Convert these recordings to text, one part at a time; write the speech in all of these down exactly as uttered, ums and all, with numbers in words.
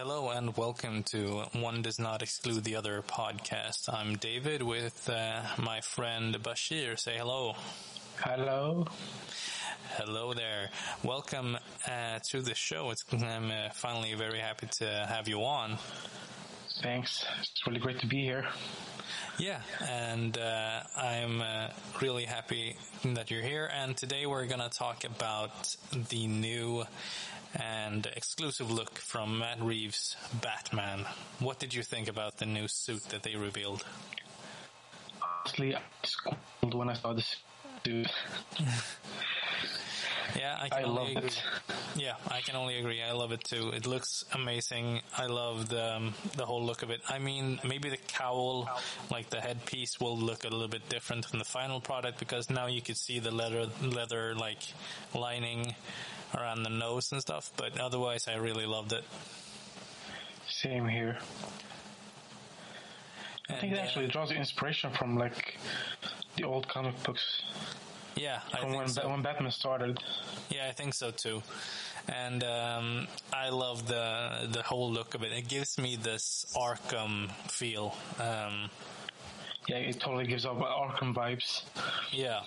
Hello and welcome to One Does Not Exclude The Other podcast. I'm David with uh, my friend Bashir. Say hello. Hello. Hello there. Welcome uh, to the show. It's, I'm uh, finally very happy to have you on. Thanks. It's really great to be here. Yeah, and uh, I'm uh, really happy that you're here. And today we're going to talk about the new and exclusive look from Matt Reeves' Batman. What did you think about the new suit that they revealed? Honestly, I squirmed when I saw this suit. Yeah, I can I only love agree. It. Yeah, I can only agree. I love it too. It looks amazing. I love the um, the whole look of it. I mean, maybe the cowl, like the headpiece, will look a little bit different from the final product because now you can see the leather leather like lining around the nose and stuff. But otherwise, I really loved it. Same here. And I think it uh, actually draws inspiration from like the old comic books. Yeah, I From think when, so. when Batman started. Yeah, I think so too. And um, I love the the whole look of it. It gives me this Arkham feel. Um, yeah, it totally gives off Arkham vibes. Yeah.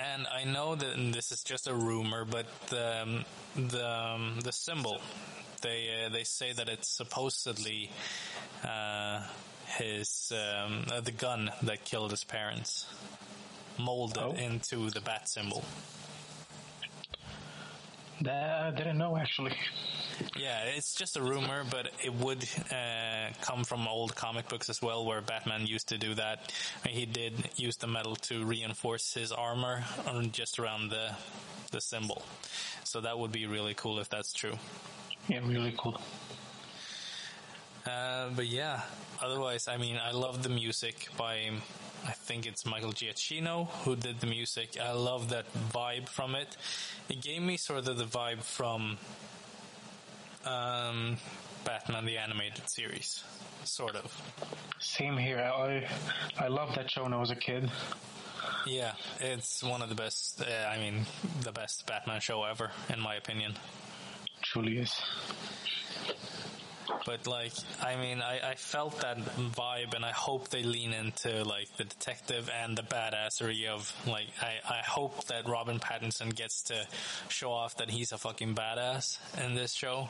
And I know that this is just a rumor, but the the the symbol, they uh, they say that it's supposedly uh, his um, uh, the gun that killed his parents. Molded oh. into the bat symbol. I didn't know actually. Yeah, it's just a rumor, but it would uh, come from old comic books as well, where Batman used to do that. He did use the metal to reinforce his armor just around the the symbol. So that would be really cool if that's true. Yeah, really cool. Uh, but yeah, otherwise, I mean, I love the music by, I think it's Michael Giacchino who did the music. I love that vibe from it. It gave me sort of the vibe from um, Batman the Animated Series, sort of. Same here. I I loved that show when I was a kid. Yeah, it's one of the best, uh, I mean, the best Batman show ever, in my opinion. Truly is. But, like, I mean, I, I felt that vibe, and I hope they lean into, like, the detective and the badassery of, like, I, I hope that Robert Pattinson gets to show off that he's a fucking badass in this show,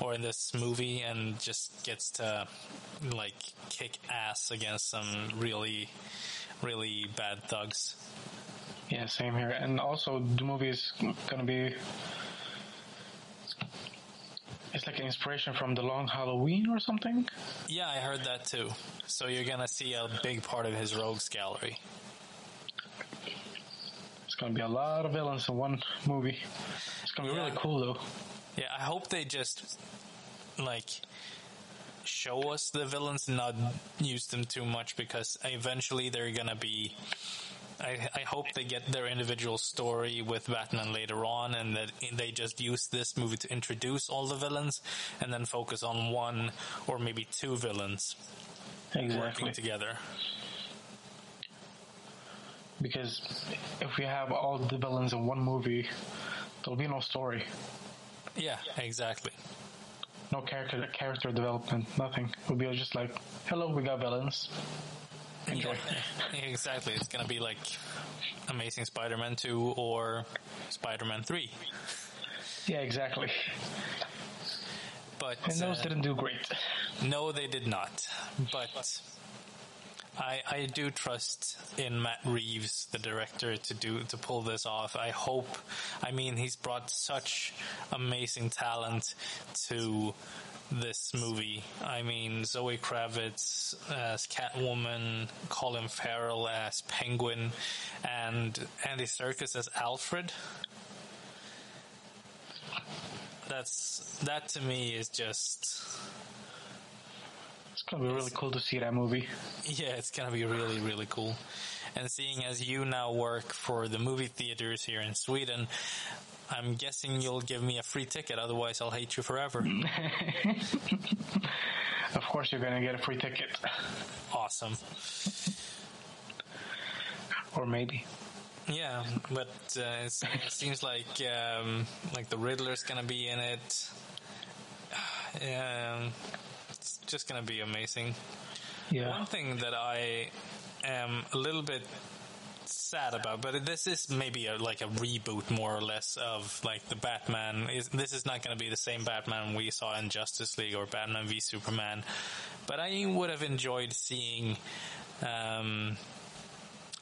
or in this movie, and just gets to, like, kick ass against some really, really bad thugs. Yeah, same here. And also, the movie is gonna be... It's like an inspiration from The Long Halloween or something? Yeah, I heard that too. So you're going to see a big part of his rogues gallery. It's going to be a lot of villains in one movie. It's going to be yeah. really cool though. Yeah, I hope they just, like, show us the villains and not use them too much, because eventually they're going to be... I, I hope they get their individual story with Batman later on, and that they just use this movie to introduce all the villains and then focus on one or maybe two villains exactly. working together. Because if we have all the villains in one movie, there'll be no story. Yeah, exactly. No character character development, nothing. It'll be just like, hello, we got villains. Enjoy. Yeah, exactly. It's going to be like Amazing Spider-Man two or Spider-Man three. Yeah, exactly. But and those uh, didn't do great. No, they did not. But I I do trust in Matt Reeves, the director, to do to pull this off. I hope. I mean, he's brought such amazing talent to this movie. I mean, Zoe Kravitz as Catwoman, Colin Farrell as Penguin, and Andy Serkis as Alfred. That's that to me is just. It's gonna be really cool to see that movie. Yeah, it's gonna be really, really cool. And seeing as you now work for the movie theaters here in Sweden, I'm guessing you'll give me a free ticket, otherwise I'll hate you forever. Of course you're going to get a free ticket. Awesome. Or maybe. Yeah, but uh, it seems like um, like the Riddler's going to be in it. Um, it's just going to be amazing. Yeah. One thing that I am a little bit sad about, but this is maybe a, like a reboot more or less of like the Batman. This is not going to be the same Batman we saw in Justice League or Batman v Superman, but I would have enjoyed seeing um,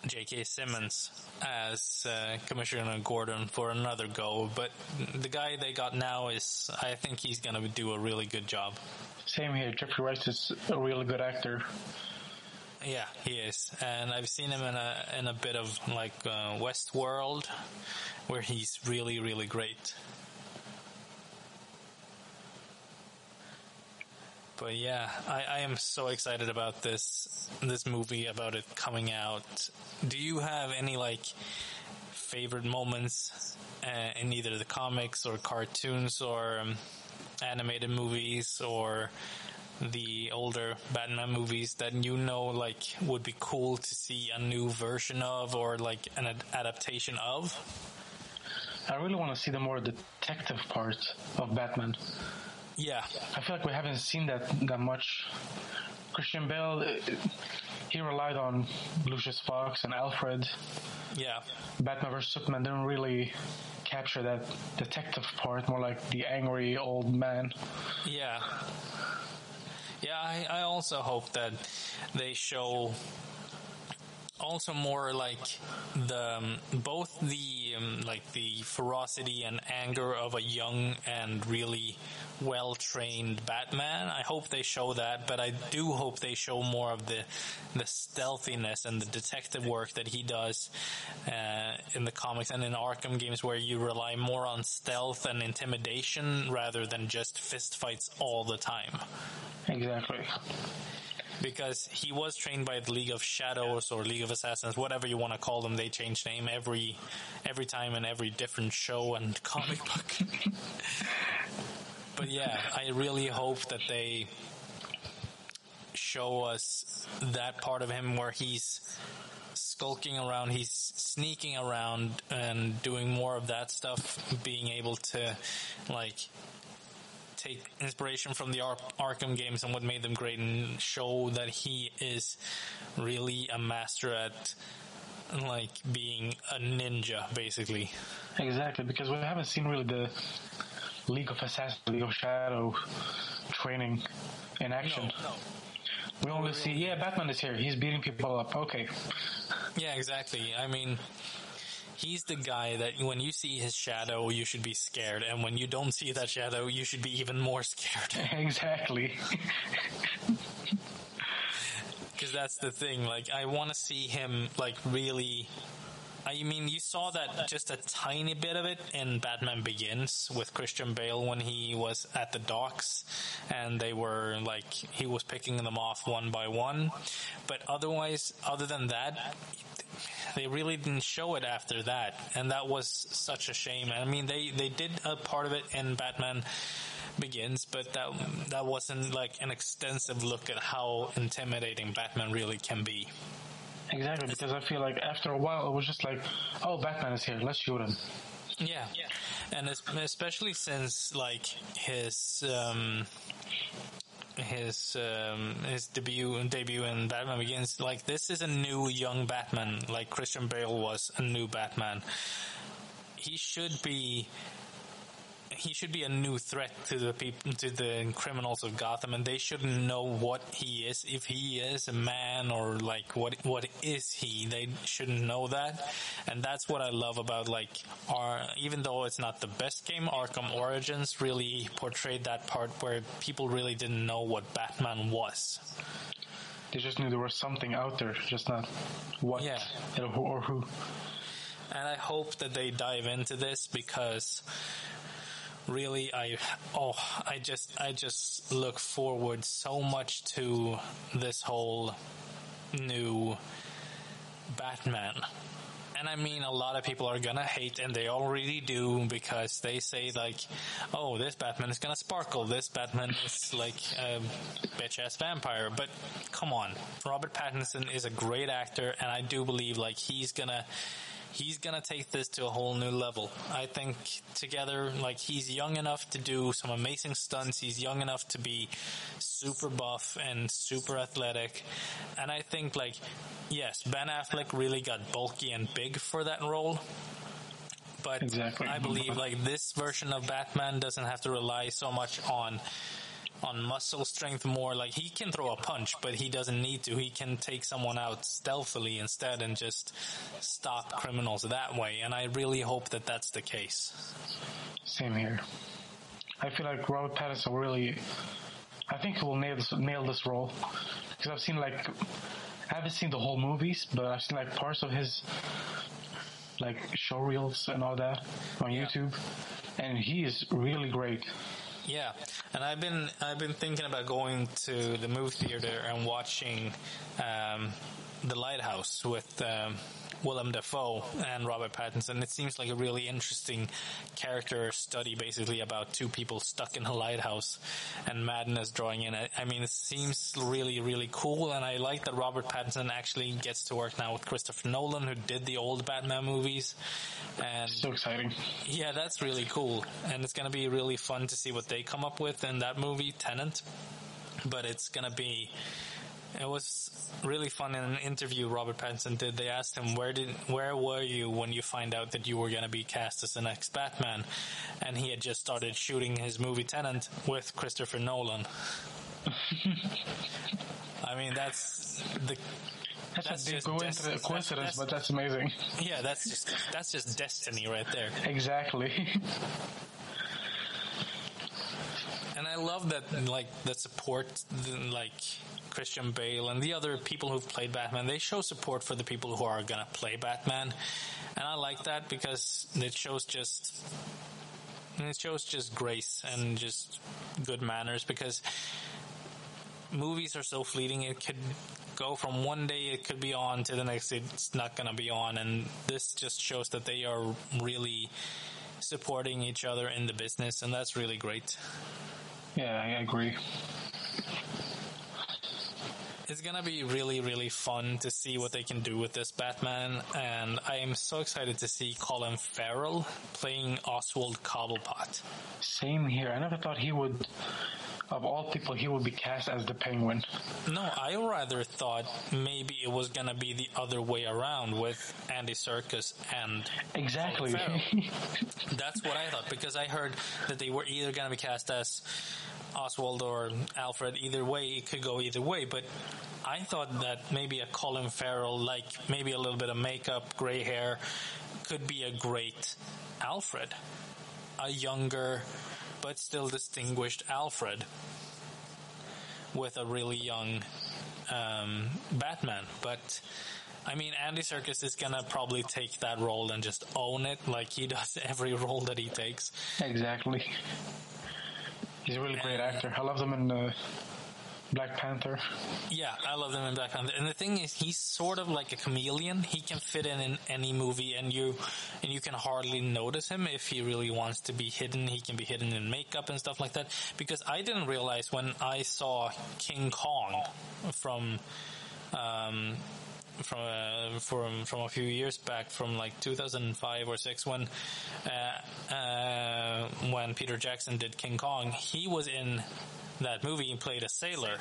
J K Simmons as uh, Commissioner Gordon for another go, but the guy they got now is, I think he's going to do a really good job. Same here, Jeffrey Wright is a really good actor. Yeah, he is, and I've seen him in a in a bit of like uh, Westworld, where he's really, really great. But yeah, I, I am so excited about this this movie, about it coming out. Do you have any like favorite moments uh, in either the comics or cartoons or um, animated movies or the older Batman movies that you know like would be cool to see a new version of or like an ad- adaptation of? I really want to see the more detective part of Batman. Yeah, I feel like we haven't seen that that much. Christian Bale, he relied on Lucius Fox and Alfred. Yeah, Batman versus Superman didn't really capture that detective part, more like the angry old man. Yeah. Yeah, I, I also hope that they show also more like the um, both the um, like the ferocity and anger of a young and really well trained Batman. I hope they show that, but I do hope they show more of the the stealthiness and the detective work that he does uh, in the comics and in Arkham games, where you rely more on stealth and intimidation rather than just fist fights all the time. Exactly. Because he was trained by the League of Shadows or League of Assassins, whatever you want to call them. They change name every every time in every different show and comic book. But yeah, I really hope that they show us that part of him where he's skulking around, he's sneaking around and doing more of that stuff, being able to, like, take inspiration from the Ar- Arkham games and what made them great, and show that he is really a master at like being a ninja, basically. Exactly, because we haven't seen really the League of Assassins, League of Shadow training in action. No, no. We only see, yeah, Batman is here, he's beating people up, okay. Yeah, exactly. I mean, he's the guy that when you see his shadow, you should be scared. And when you don't see that shadow, you should be even more scared. Exactly. Because that's the thing. Like, I want to see him, like, really... I mean, you saw that just a tiny bit of it in Batman Begins with Christian Bale when he was at the docks and they were like, he was picking them off one by one. But otherwise, other than that, they really didn't show it after that. And that was such a shame. I mean, they, they did a part of it in Batman Begins, but that, that wasn't like an extensive look at how intimidating Batman really can be. Exactly, because I feel like after a while it was just like, oh, Batman is here, let's shoot him. Yeah, yeah. And especially since like his um, his um, his debut debut in Batman Begins, like this is a new young Batman. Like Christian Bale was a new Batman. He should be. He should be a new threat to the people, to the criminals of Gotham, and they shouldn't know what he is. If he is a man or like what what is he? They shouldn't know that, and that's what I love about like our. Even though it's not the best game, Arkham Origins really portrayed that part where people really didn't know what Batman was. They just knew there was something out there, just not what yeah. or who. And I hope that they dive into this because. Really, I oh, I just I just look forward so much to this whole new Batman. And I mean, a lot of people are gonna hate, and they already do, because they say like, "Oh, this Batman is gonna sparkle. This Batman is like a bitch-ass vampire." But come on, Robert Pattinson is a great actor, and I do believe like he's gonna. he's going to take this to a whole new level. I think together, like, he's young enough to do some amazing stunts. He's young enough to be super buff and super athletic. And I think, like, yes, Ben Affleck really got bulky and big for that role. But exactly. I believe, like, this version of Batman doesn't have to rely so much on on muscle strength more. Like, he can throw a punch, but he doesn't need to. He can take someone out stealthily instead and just stop criminals that way. And I really hope that that's the case. Same here. I feel like Robert Pattinson really... I think he will nail this, nail this role. Because I've seen, like... I haven't seen the whole movies, but I've seen, like, parts of his... like show reels and all that on yeah. YouTube, and he is really great. Yeah, and I've been I've been thinking about going to the movie theater and watching um, The Lighthouse with um, Willem Dafoe and Robert Pattinson. It seems like a really interesting character study, basically about two people stuck in a lighthouse and madness drawing in. I, I mean, it seems really, really cool, and I like that Robert Pattinson actually gets to work now with Christopher Nolan, who did the old Batman movies. And so exciting. Yeah, that's really cool, and it's going to be really fun to see what they come up with in that movie, Tenant. But it's going to be... It was really fun. In an interview Robert Pattinson did, they asked him, where did, where were you when you find out that you were going to be cast as the next Batman? And he had just started shooting his movie Tenant with Christopher Nolan. I mean, that's the... That's, that's a big dest- coincidence, that's, but that's amazing. Yeah, that's just, that's just destiny right there. Exactly. And I love that, like, the support, like... Christian Bale and the other people who've played Batman, they show support for the people who are going to play Batman. And I like that because it shows just, it shows just grace and just good manners, because movies are so fleeting. It could go from one day, it could be on, to the next, it's not going to be on. And this just shows that they are really supporting each other in the business, and that's really great. Yeah, I agree. It's going to be really, really fun to see what they can do with this Batman, and I am so excited to see Colin Farrell playing Oswald Cobblepot. Same here. I never thought he would, of all people, he would be cast as the Penguin. No, I rather thought maybe it was going to be the other way around with Andy Serkis and... Exactly. Colin Farrell. That's what I thought, because I heard that they were either going to be cast as... Oswald or Alfred, either way, it could go either way, but I thought that maybe a Colin Farrell, like maybe a little bit of makeup, gray hair, could be a great Alfred. A younger, but still distinguished Alfred with a really young um, Batman, but... I mean, Andy Serkis is going to probably take that role and just own it like he does every role that he takes. Exactly. He's a really great actor. I love him in uh, Black Panther. Yeah, I love him in Black Panther. And the thing is, he's sort of like a chameleon. He can fit in in any movie, and you and you can hardly notice him. If he really wants to be hidden, he can be hidden in makeup and stuff like that. Because I didn't realize when I saw King Kong from um, from uh, from from a few years back, from like two thousand five or six, when uh, uh, when Peter Jackson did King Kong, he was in that movie. He played a sailor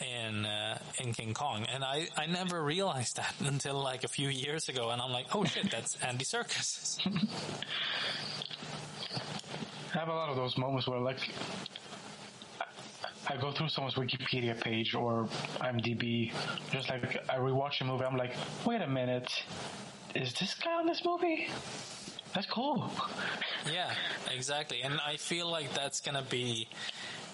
in uh, in King Kong, and I, I never realized that until like a few years ago, and I'm like, oh shit, that's Andy Serkis. I have a lot of those moments where, like, I go through someone's Wikipedia page or IMDb, just like I rewatch a movie, I'm like, wait a minute, is this guy on this movie? That's cool. Yeah, exactly. And I feel like that's going to be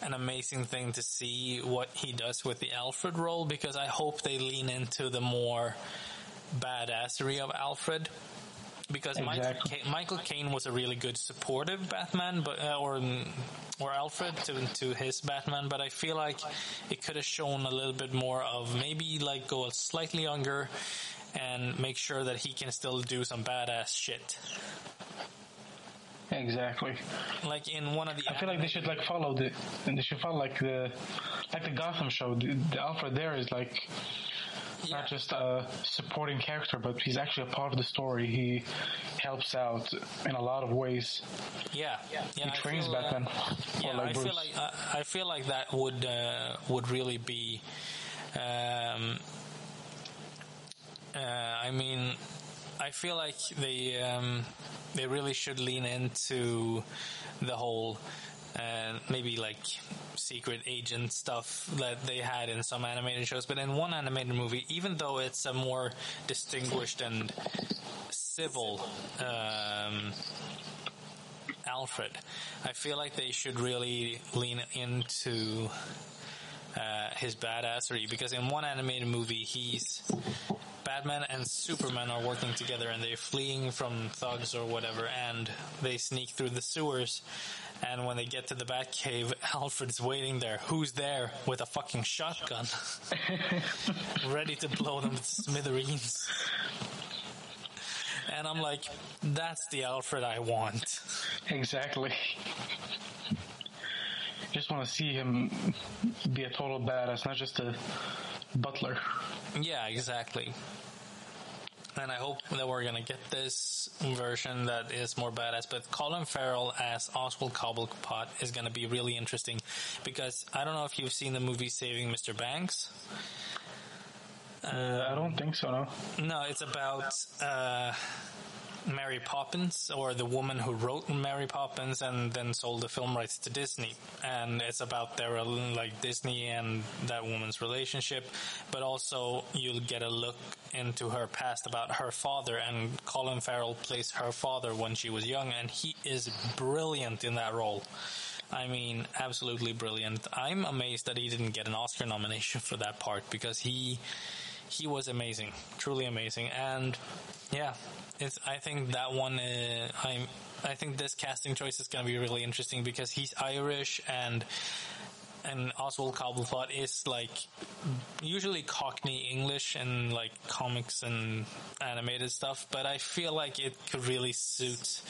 an amazing thing to see what he does with the Alfred role, because I hope they lean into the more badassery of Alfred. Because exactly. Michael Caine was a really good supportive Batman, but uh, or or Alfred to to his Batman, but I feel like it could have shown a little bit more of maybe like go slightly younger and make sure that he can still do some badass shit. Exactly. Like in one of the, I feel like they should like follow the, and they should follow like the, like the Gotham show. The, the Alfred there is like yeah. not just a supporting character, but he's actually a part of the story. He helps out in a lot of ways. Yeah, yeah. He yeah, trains feel, Batman. Uh, yeah, like I Bruce. feel like uh, I feel like that would uh, would really be. Um, uh, I mean, I feel like they um, they really should lean into the whole. And maybe like secret agent stuff that they had in some animated shows, but in one animated movie, even though it's a more distinguished and civil um, Alfred, I feel like they should really lean into uh, his badassery, because in one animated movie, he's Batman and Superman are working together and they're fleeing from thugs or whatever, and they sneak through the sewers, and when they get to the Batcave, Alfred's waiting there. Who's there? With a fucking shotgun. Ready to blow them to smithereens. And I'm like, that's the Alfred I want. Exactly. Just want to see him be a total badass, not just a butler. Yeah, exactly. And I hope that we're going to get this version that is more badass. But Colin Farrell as Oswald Cobblepot is going to be really interesting, because I don't know if you've seen the movie Saving Mister Banks. Uh, I don't think so, no. No, it's about uh, Mary Poppins, or the woman who wrote Mary Poppins and then sold the film rights to Disney. And it's about their, like, Disney and that woman's relationship. But also you'll get a look into her past about her father, and Colin Farrell plays her father when she was young, and he is brilliant in that role. I mean, absolutely brilliant. I'm amazed that he didn't get an Oscar nomination for that part, because he he was amazing, truly amazing. And yeah, it's. I think that one. Uh, I'm. I think this casting choice is going to be really interesting, because he's Irish, and. And Oswald Cobblepot is, like, usually Cockney English and, like, comics and animated stuff, but I feel like it could really suit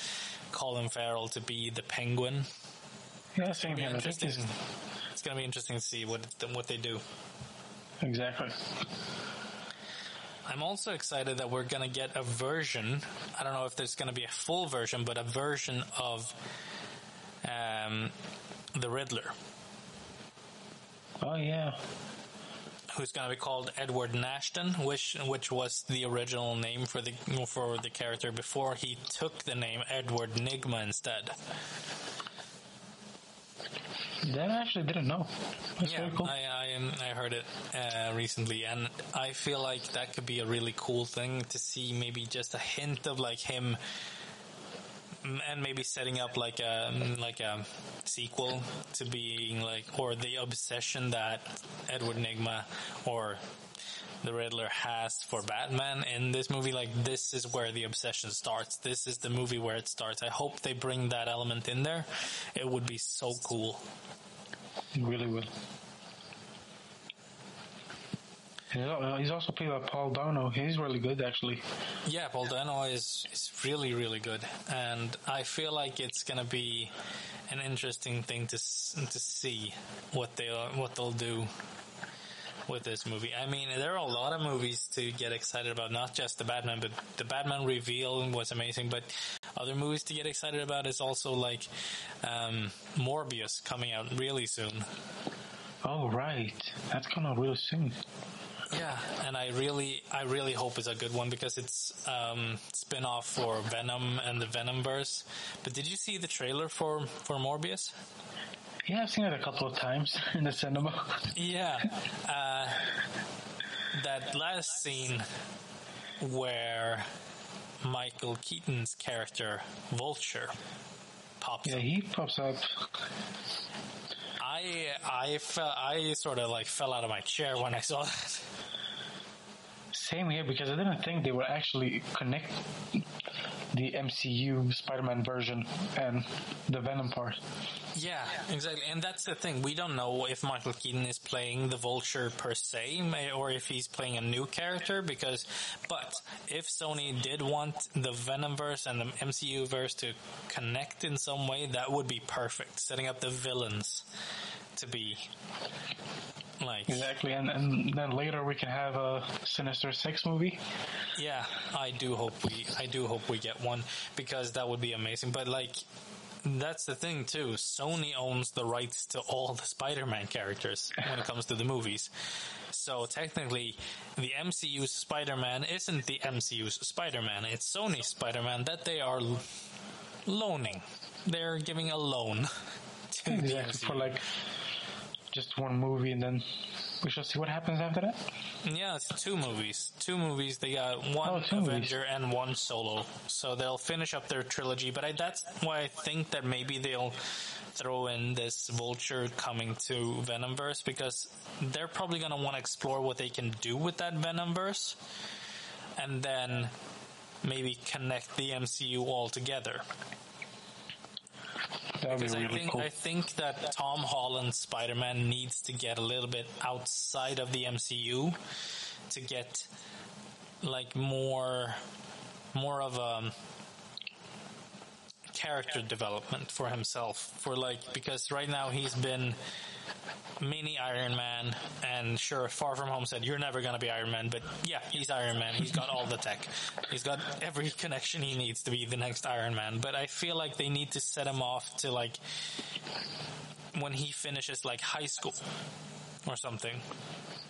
Colin Farrell to be the Penguin. Yeah, same here. It's going to be interesting to see what what they do. Exactly. I'm also excited that we're going to get a version, I don't know if there's going to be a full version, but a version of um, the Riddler. Oh, yeah. Who's going to be called Edward Nashton, which which was the original name for the for the character before he took the name Edward Nygma instead. That I actually didn't know. That's yeah, very cool. I, I, I heard it uh, recently, and I feel like that could be a really cool thing to see, maybe just a hint of, like, him... And maybe setting up like a like a sequel to being like, or the obsession that Edward Nygma or the Riddler has for Batman in this movie. Like, this is where the obsession starts. This is the movie where it starts. I hope they bring that element in there. It would be so cool. It really would. He's also played by Paul Dano. He's really good, actually. Yeah, Paul Dano is, is really, really good. And I feel like it's going to be an interesting thing to to see what, they, what they'll do with this movie. I mean, there are a lot of movies to get excited about, not just the Batman, but the Batman reveal was amazing. But other movies to get excited about is also, like, um, Morbius coming out really soon. Oh, right. That's coming out real soon. Yeah, and I really, I really hope it's a good one, because it's um, spin-off for Venom and the Venomverse. But did you see the trailer for, for Morbius? Yeah, I've seen it a couple of times in the cinema. Yeah, uh, that last scene where Michael Keaton's character Vulture pops yeah, up. Yeah, he pops up. I I fell, I sort of like fell out of my chair when I saw that. Same here, because I didn't think they would actually connect the M C U Spider-Man version and the Venom part. Yeah, exactly. And that's the thing. We don't know if Michael Keaton is playing the Vulture per se, or if he's playing a new character, because, but if Sony did want the Venomverse and the M C U verse to connect in some way, that would be perfect. Setting up the villains to be Like exactly, and, and then later we can have a Sinister Six movie. Yeah, I do hope we, I do hope we get one, because that would be amazing. But like, that's the thing too. Sony owns the rights to all the Spider-Man characters when it comes to the movies. So technically, the M C U's Spider-Man isn't the M C U's Spider-Man. It's Sony's Spider-Man that they are l- loaning. They're giving a loan to exactly, the M C U. For like just one movie, and then we shall see what happens after that. Yeah, it's two movies. Two movies. They got one oh, Avenger movies. And one solo. So they'll finish up their trilogy. But I, that's why I think that maybe they'll throw in this Vulture coming to Venomverse, because they're probably going to want to explore what they can do with that Venomverse, and then maybe connect the M C U all together. That'd because be really I think cool. I think that Tom Holland's Spider-Man needs to get a little bit outside of the M C U to get like more more of a character development for himself, for like, because right now he's been mini Iron Man, and sure, Far From Home said you're never gonna be Iron Man, but yeah, he's Iron Man. He's got all the tech, he's got every connection he needs to be the next Iron Man. But I feel like they need to set him off to like when he finishes like high school or something,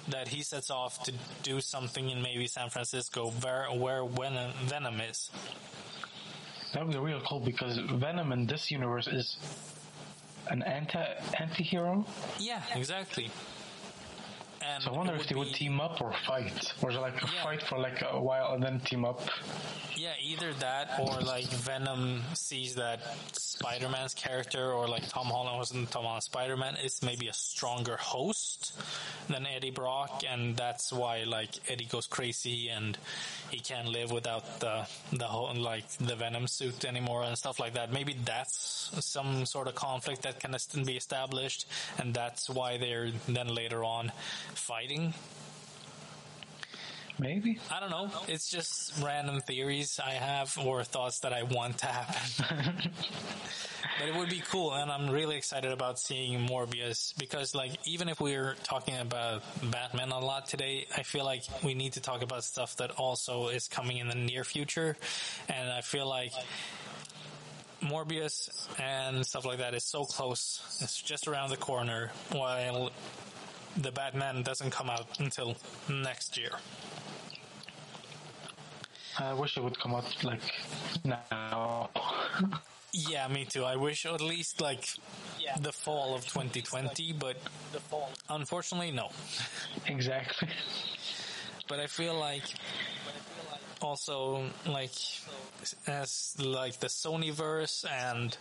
that he sets off to do something in maybe San Francisco where where Venom is. That would be real cool, because Venom in this universe is an anti anti-hero? Yeah, exactly. And so I wonder if they be... would team up or fight. Or like a yeah. fight for like a while and then team up. Yeah, either that or like Venom sees that Spider-Man's character, or like Tom Holland wasn't Tom Holland Spider-Man, is maybe a stronger host than Eddie Brock, and that's why like Eddie goes crazy and he can't live without the the whole, like the Venom suit anymore and stuff like that. Maybe that's some sort of conflict that can be established, and that's why they're then later on fighting. Maybe. I don't know. It's just random theories I have or thoughts that I want to happen. But it would be cool, and I'm really excited about seeing Morbius, because like even if we're talking about Batman a lot today, I feel like we need to talk about stuff that also is coming in the near future, and I feel like Morbius and stuff like that is so close. It's just around the corner, while the Batman doesn't come out until next year. I wish it would come out like now. Yeah, me too. I wish at least like yeah. the fall of twenty twenty, but the fall. Unfortunately, no. Exactly. But I feel like also like as like the Sonyverse and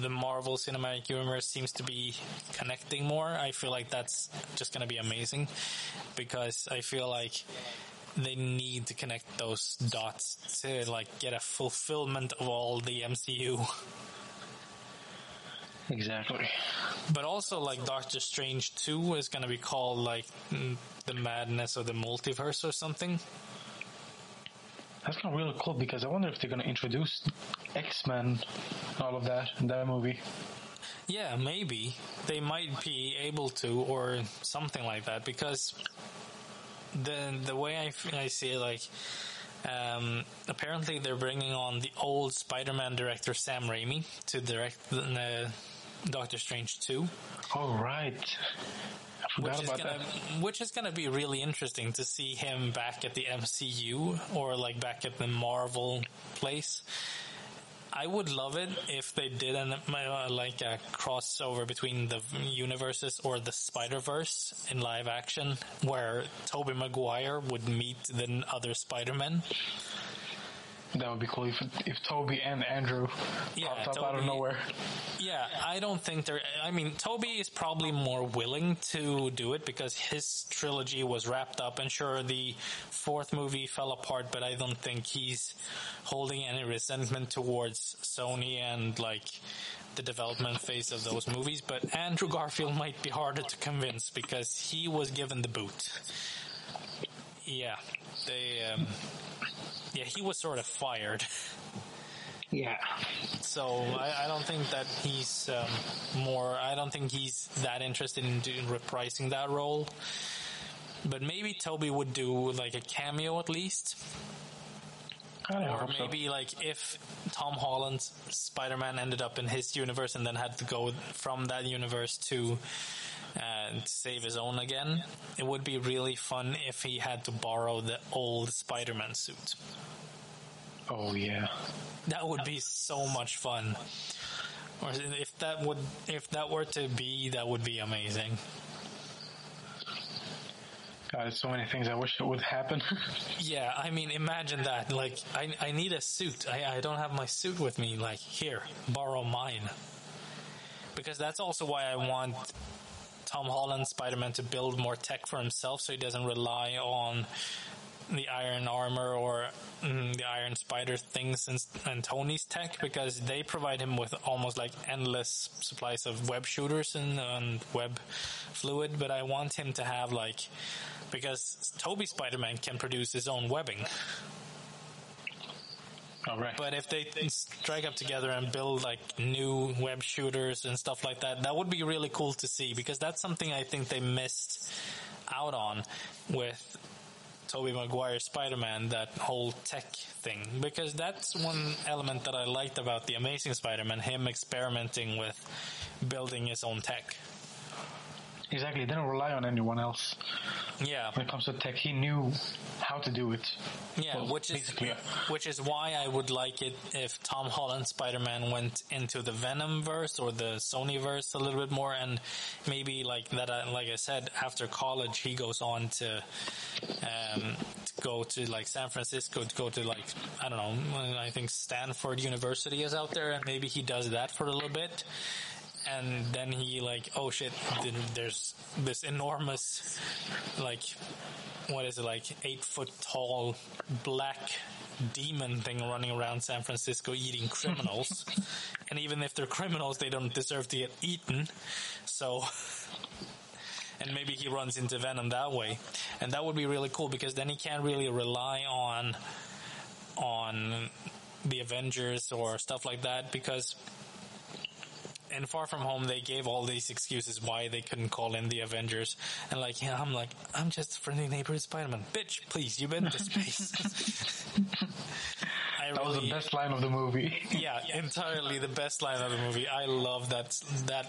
the Marvel Cinematic Universe seems to be connecting more. I feel like that's just going to be amazing, because I feel like they need to connect those dots to like get a fulfillment of all the M C U. Exactly. But also like Doctor Strange two is going to be called like the Madness of the Multiverse or something. That's kind of really cool, because I wonder if they're going to introduce X-Men and all of that in that movie. Yeah, maybe. They might be able to, or something like that, because the the way I, I see it, like, um, apparently they're bringing on the old Spider-Man director Sam Raimi to direct uh, Doctor Strange two. Oh, right. Which is, gonna, which is going to be really interesting to see him back at the M C U, or like back at the Marvel place. I would love it if they did an, uh, like a crossover between the universes, or the Spider-Verse in live action, where Tobey Maguire would meet the other Spider-Men. That would be cool if if Toby and Andrew yeah, popped up Toby, out of nowhere. Yeah, I don't think they're... I mean, Toby is probably more willing to do it, because his trilogy was wrapped up, and sure, the fourth movie fell apart, but I don't think he's holding any resentment towards Sony and, like, the development phase of those movies. But Andrew Garfield might be harder to convince, because he was given the boot. Yeah, they... Um, Yeah, he was sort of fired. Yeah. So I, I don't think that he's um, more. I don't think he's that interested in doing, reprising that role. But maybe Toby would do like a cameo at least. Or maybe, so. like, if Tom Holland's Spider-Man ended up in his universe and then had to go from that universe to, uh, to save his own again, it would be really fun if he had to borrow the old Spider-Man suit. Oh, yeah. That would be so much fun. Or if that would, if that were to be, that would be amazing. God, there's so many things I wish it would happen. Yeah, I mean, imagine that. Like, I I need a suit. I, I don't have my suit with me. Like, here, borrow mine. Because that's also why I want Tom Holland, Spider-Man, to build more tech for himself so he doesn't rely on the Iron Armor or mm, the Iron Spider things and, and Tony's tech, because they provide him with almost like endless supplies of web shooters and, and web fluid. But I want him to have like, because Toby Spider-Man can produce his own webbing. All right. But if they, they strike up together and build like new web shooters and stuff like that, that would be really cool to see, because that's something I think they missed out on with Tobey Maguire Spider-Man, that whole tech thing, because that's one element that I liked about The Amazing Spider-Man, him experimenting with building his own tech. Exactly, they don't rely on anyone else. Yeah. When it comes to tech, he knew how to do it. Yeah, well, which is which is why I would like it if Tom Holland Spider-Man went into the Venomverse or the Sonyverse a little bit more, and maybe like that. Like I said, after college, he goes on to, um, to go to like San Francisco, to go to like I don't know. I think Stanford University is out there, and maybe he does that for a little bit. And then he like, oh shit, there's this enormous, like, what is it, like eight foot tall black demon thing running around San Francisco eating criminals. And even if they're criminals, they don't deserve to get eaten. So, and maybe he runs into Venom that way. And that would be really cool, because then he can't really rely on, on the Avengers or stuff like that, because in Far From Home, they gave all these excuses why they couldn't call in the Avengers. And like, yeah, I'm like, I'm just a friendly neighborhood Spider-Man. Bitch, please, you've been to space. I that really, was the best line of the movie. Yeah, entirely the best line of the movie. I love that. That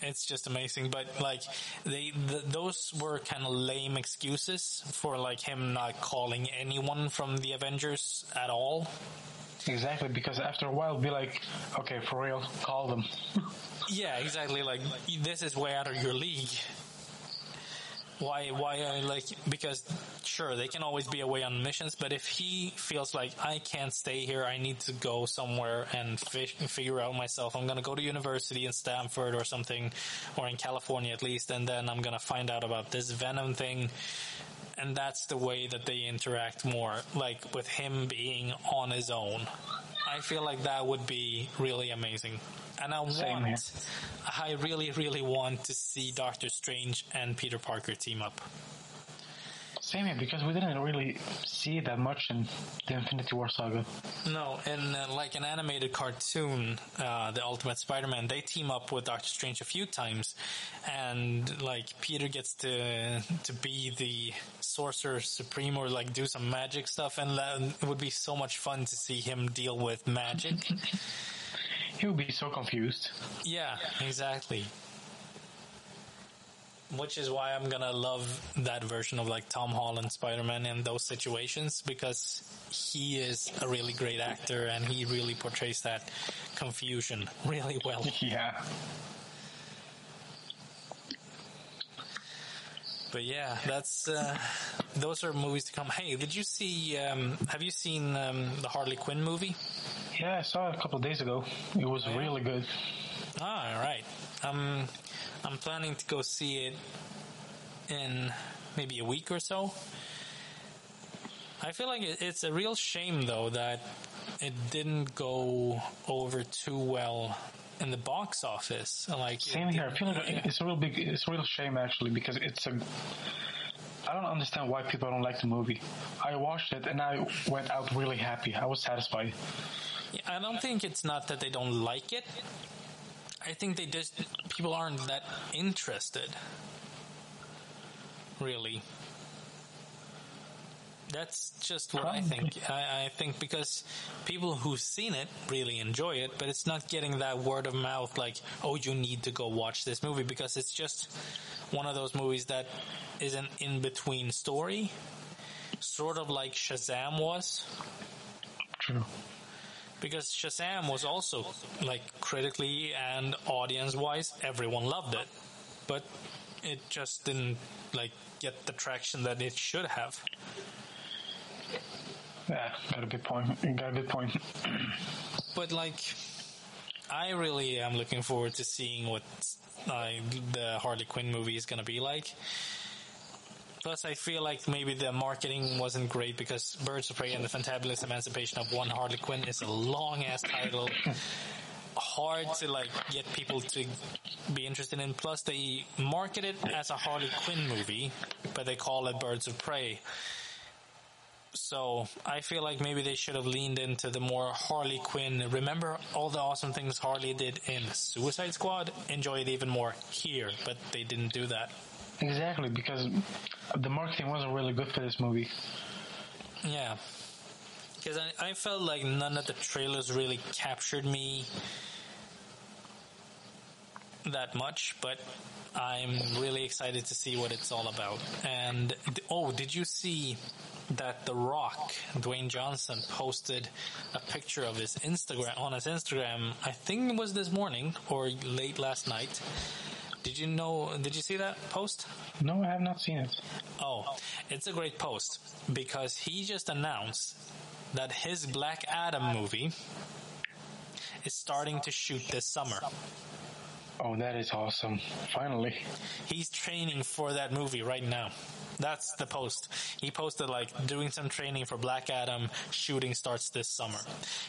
it's just amazing. But like, they th- those were kind of lame excuses for like him not calling anyone from the Avengers at all. Exactly, because after a while, be like, okay, for real, call them. Yeah, exactly. Like, this is way out of your league. Why? Why? Like, because sure, they can always be away on missions, but if he feels like I can't stay here, I need to go somewhere and fish, figure out myself. I'm gonna go to university in Stanford or something, or in California at least, and then I'm gonna find out about this Venom thing. And that's the way that they interact more, like with him being on his own. I feel like that would be really amazing. And I Same want, here. I really, really want to see Doctor Strange and Peter Parker team up. Same here, because we didn't really see that much in the Infinity War saga. No, in uh, like an animated cartoon, uh, The Ultimate Spider-Man, they team up with Doctor Strange a few times, and like Peter gets to to be the Sorcerer Supreme or like do some magic stuff, and that, it would be so much fun to see him deal with magic. He would be so confused. Yeah, exactly. Which is why I'm gonna love that version of like Tom Holland Spider-Man in those situations, because he is a really great actor and he really portrays that confusion really well. Yeah. But yeah, that's uh, those are movies to come. Hey, did you see? Um, have you seen um, the Harley Quinn movie? Yeah, I saw it a couple of days ago. It was oh, yeah. really good. Ah, all right. Um, I'm planning to go see it in maybe a week or so. I feel like it's a real shame, though, that it didn't go over too well in the box office. Like, Same it, here. I feel like yeah. it's a real big, it's a real shame, actually, because it's a... I don't understand why people don't like the movie. I watched it, and I went out really happy. I was satisfied. I don't think it's not that they don't like it. I think they just, people aren't that interested. Really. That's just what I think. I, I think because people who've seen it really enjoy it, but it's not getting that word of mouth like, oh, you need to go watch this movie, because it's just one of those movies that is an in-between story, sort of like Shazam was. True. Because Shazam was also, like, critically and audience-wise, everyone loved it. But it just didn't, like, get the traction that it should have. Yeah, got a good point. Got a good point. But, like, I really am looking forward to seeing what uh, the Harley Quinn movie is going to be like. Plus, I feel like maybe the marketing wasn't great, because Birds of Prey and the Fantabulous Emancipation of One Harley Quinn is a long-ass title. Hard to, like, get people to be interested in. Plus, they market it as a Harley Quinn movie, but they call it Birds of Prey. So, I feel like maybe they should have leaned into the more Harley Quinn. Remember all the awesome things Harley did in Suicide Squad? Enjoy it even more here, but they didn't do that. Exactly, because the marketing wasn't really good for this movie. Yeah. Because I, I felt like none of the trailers really captured me that much, but I'm really excited to see what it's all about. And, oh, did you see that The Rock, Dwayne Johnson, posted a picture of his Instagram, on his Instagram, I think it was this morning or late last night. Did you know, did you see that post? No, I have not seen it. Oh, it's a great post, because he just announced that his Black Adam movie is starting to shoot this summer. Oh, that is awesome. Finally. He's training for that movie right now. That's the post. He posted, like, doing some training for Black Adam, shooting starts this summer.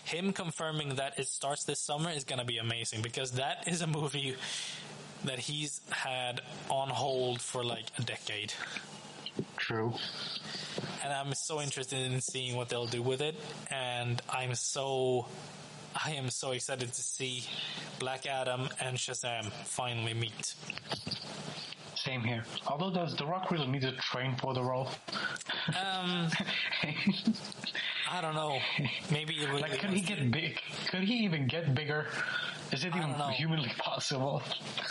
Him confirming that it starts this summer is going to be amazing, because that is a movie that he's had on hold for like a decade. True. And I'm so interested in seeing what they'll do with it. And I'm so, I am so excited to see Black Adam and Shazam finally meet. Same here. Although, does The Rock really need to train for the role? Um... I don't know. Maybe it would. Like, could he get big? Could he even get bigger? Is it even humanly possible?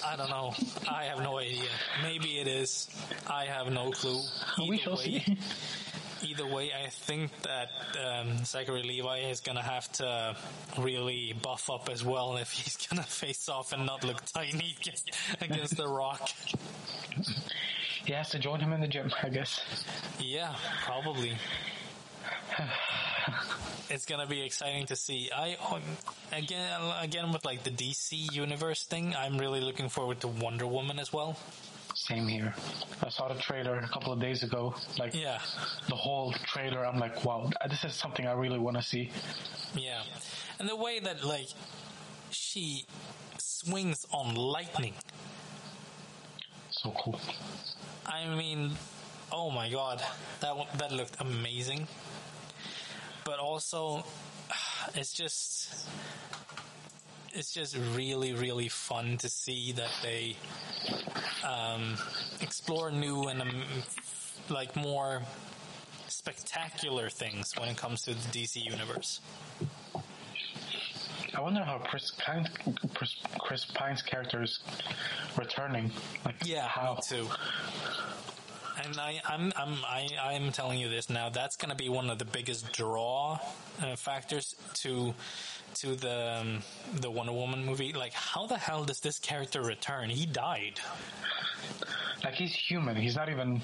I don't know. I have no idea. Maybe it is. I have no clue. Either we shall way, see. Either way, I think that um, Zachary Levi is going to have to really buff up as well if he's going to face off and not look tiny against The Rock. He has to join him in the gym, I guess. Yeah, probably. It's gonna be exciting to see. I again, again with like the D C universe thing, I'm really looking forward to Wonder Woman as well. Same here. I saw the trailer a couple of days ago. Like, yeah, the whole trailer. I'm like, wow, this is something I really want to see. Yeah, and the way that like she swings on lightning, so cool. I mean, oh my god, that that looked amazing. But also, it's just, it's just really, really fun to see that they um, explore new and um, like more spectacular things when it comes to the D C universe. I wonder how Chris Pine, Chris, Chris Pine's character is returning. Like, yeah, how me too. And I, I'm I'm I, I'm telling you this now. That's going to be one of the biggest draw uh, factors to to the um, the Wonder Woman movie. Like, how the hell does this character return? He died. Like, he's human. He's not even.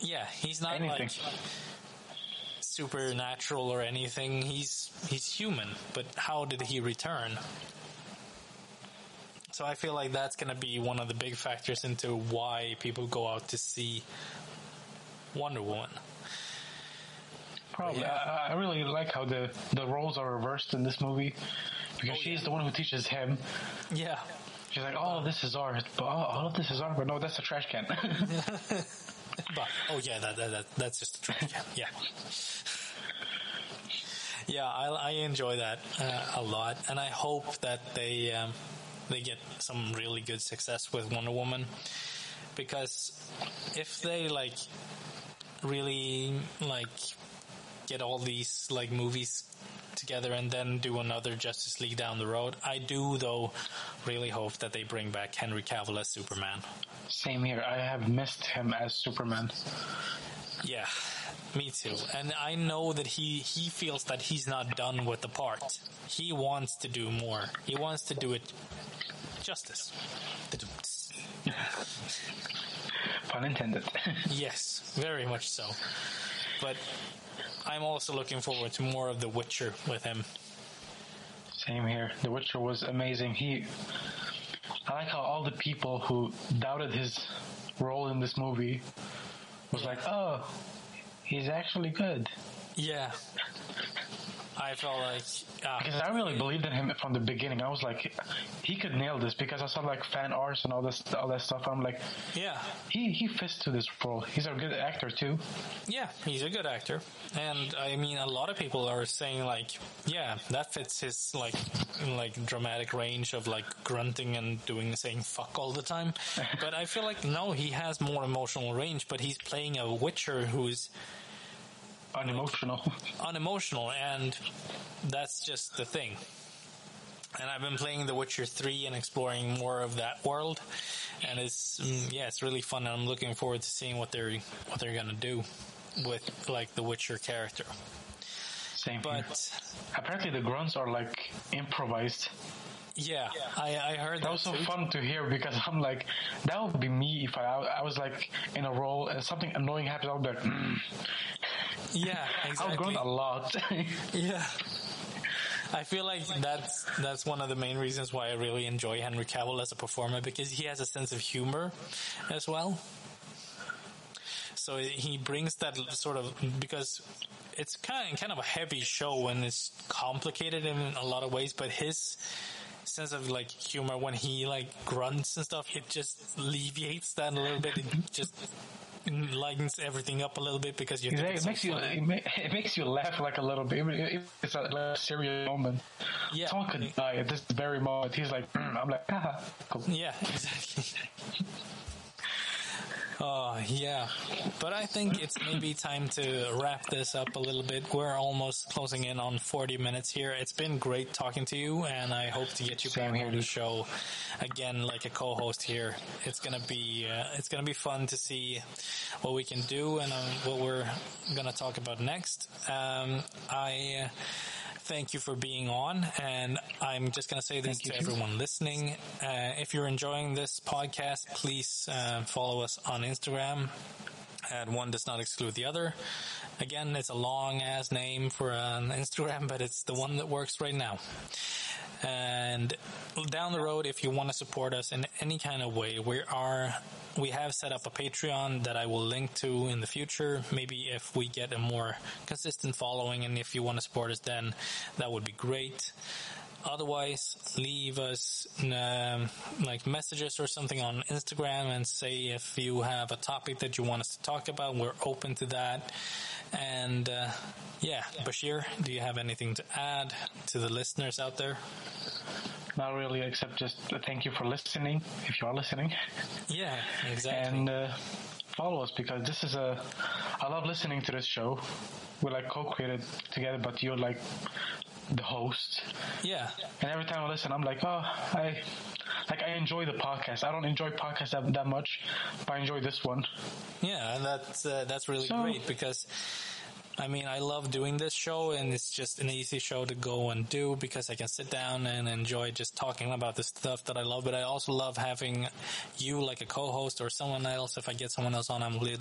Yeah, he's not anything. Like supernatural or anything. He's he's human. But how did he return? So I feel like that's going to be one of the big factors into why people go out to see Wonder Woman. Probably. Yeah. I, I really like how the, the roles are reversed in this movie, because oh, she's yeah. the one who teaches him. Yeah. She's like, all of this is art, but all of this is art, but no, that's a trash can. But, oh yeah, that, that, that that's just a trash can. Yeah. yeah, I, I enjoy that uh, a lot, and I hope that they um, they get some really good success with Wonder Woman, because if they like really like get all these like movies together and then do another Justice League down the road. I do, though, really hope that they bring back Henry Cavill as Superman. Same here. I have missed him as Superman. Yeah, me too. And I know that he, he feels that he's not done with the part. He wants to do more. He wants to do it justice. Pun intended. Yes, very much so. But I'm also looking forward to more of The Witcher with him. Same here. The Witcher was amazing. He, I like how all the people who doubted his role in this movie was like, oh, he's actually good. Yeah. I felt like... Uh, because I really believed in him from the beginning. I was like, he could nail this, because I saw like fan arts and all this, all that stuff. I'm like, yeah, he, he fits to this role. He's a good actor too. Yeah, he's a good actor. And I mean, a lot of people are saying like, yeah, that fits his like like dramatic range of like grunting and doing saying fuck all the time. But I feel like, no, he has more emotional range, but he's playing a witcher who's... Unemotional. Unemotional, and that's just the thing. And I've been playing The Witcher three and exploring more of that world, and it's yeah, it's really fun. And I'm looking forward to seeing what they're what they're gonna do with like the Witcher character. Same. But here, apparently the grunts are like improvised. Yeah, yeah. I, I heard that. That was so too. Fun to hear, because I'm like, that would be me if I I was like in a role and something annoying happens. I'll be like, mm. Yeah, exactly. I've grown a lot. Yeah, I feel like that's that's one of the main reasons why I really enjoy Henry Cavill as a performer, because he has a sense of humor as well. So he brings that sort of, because it's kind of, kind of a heavy show and it's complicated in a lot of ways, but his sense of like humor when he like grunts and stuff, it just alleviates that a little bit. It just lightens everything up a little bit, because you think yeah, it makes so you it, ma- it makes you laugh like a little bit. It's a like, serious moment. Yeah. Someone could die at this very moment. He's like, mm. I'm like, haha, cool. Yeah, exactly. Oh, yeah. But I think it's maybe time to wrap this up a little bit. We're almost closing in on forty minutes here. It's been great talking to you, and I hope to get you back here to the show again, like a co-host here. It's gonna be uh, it's gonna be fun to see what we can do and um, what we're gonna talk about next. Um, I uh, thank you for being on, and I'm just gonna say this to everyone listening. Uh, if you're enjoying this podcast, please uh, follow us on Instagram at One Does Not Exclude The Other. Again, it's a long ass name for an Instagram, but it's the one that works right now. And down the road, if you want to support us in any kind of way, we are we have set up a Patreon that I will link to in the future. Maybe if we get a more consistent following, and if you want to support us then, that would be great. Otherwise, leave us um, like messages or something on Instagram and say if you have a topic that you want us to talk about. We're open to that. And uh, yeah, Bashir, do you have anything to add to the listeners out there? Not really, except just thank you for listening, if you are listening. Yeah, exactly. And uh, follow us, because this is a... I love listening to this show. We like co-created together, but you're like... the host. Yeah. And every time I listen, I'm like, oh, I like I enjoy the podcast. I don't enjoy podcasts that, that much, but I enjoy this one. Yeah, and that's uh, that's really so, great, because I mean, I love doing this show, and it's just an easy show to go and do, because I can sit down and enjoy just talking about the stuff that I love. But I also love having you like a co-host or someone else. If I get someone else on, I'm lit.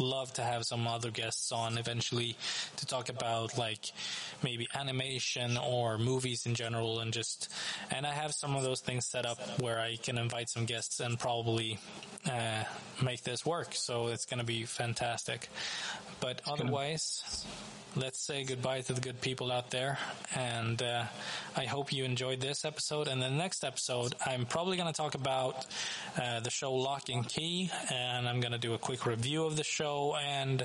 Love to have some other guests on eventually to talk about like maybe animation or movies in general, and just and I have some of those things set up where I can invite some guests and probably uh, make this work. So it's going to be fantastic. But otherwise, let's say goodbye to the good people out there. And uh, I hope you enjoyed this episode. And the next episode, I'm probably going to talk about uh, the show Lock and Key. And I'm going to do a quick review of the show and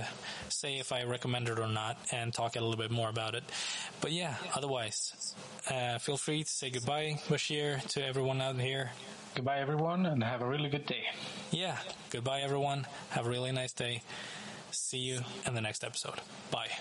say if I recommend it or not and talk a little bit more about it. But yeah, yeah. Otherwise, uh, feel free to say goodbye, Bashir, to everyone out here. Goodbye, everyone, and have a really good day. Yeah. Goodbye, everyone. Have a really nice day. See you in the next episode. Bye.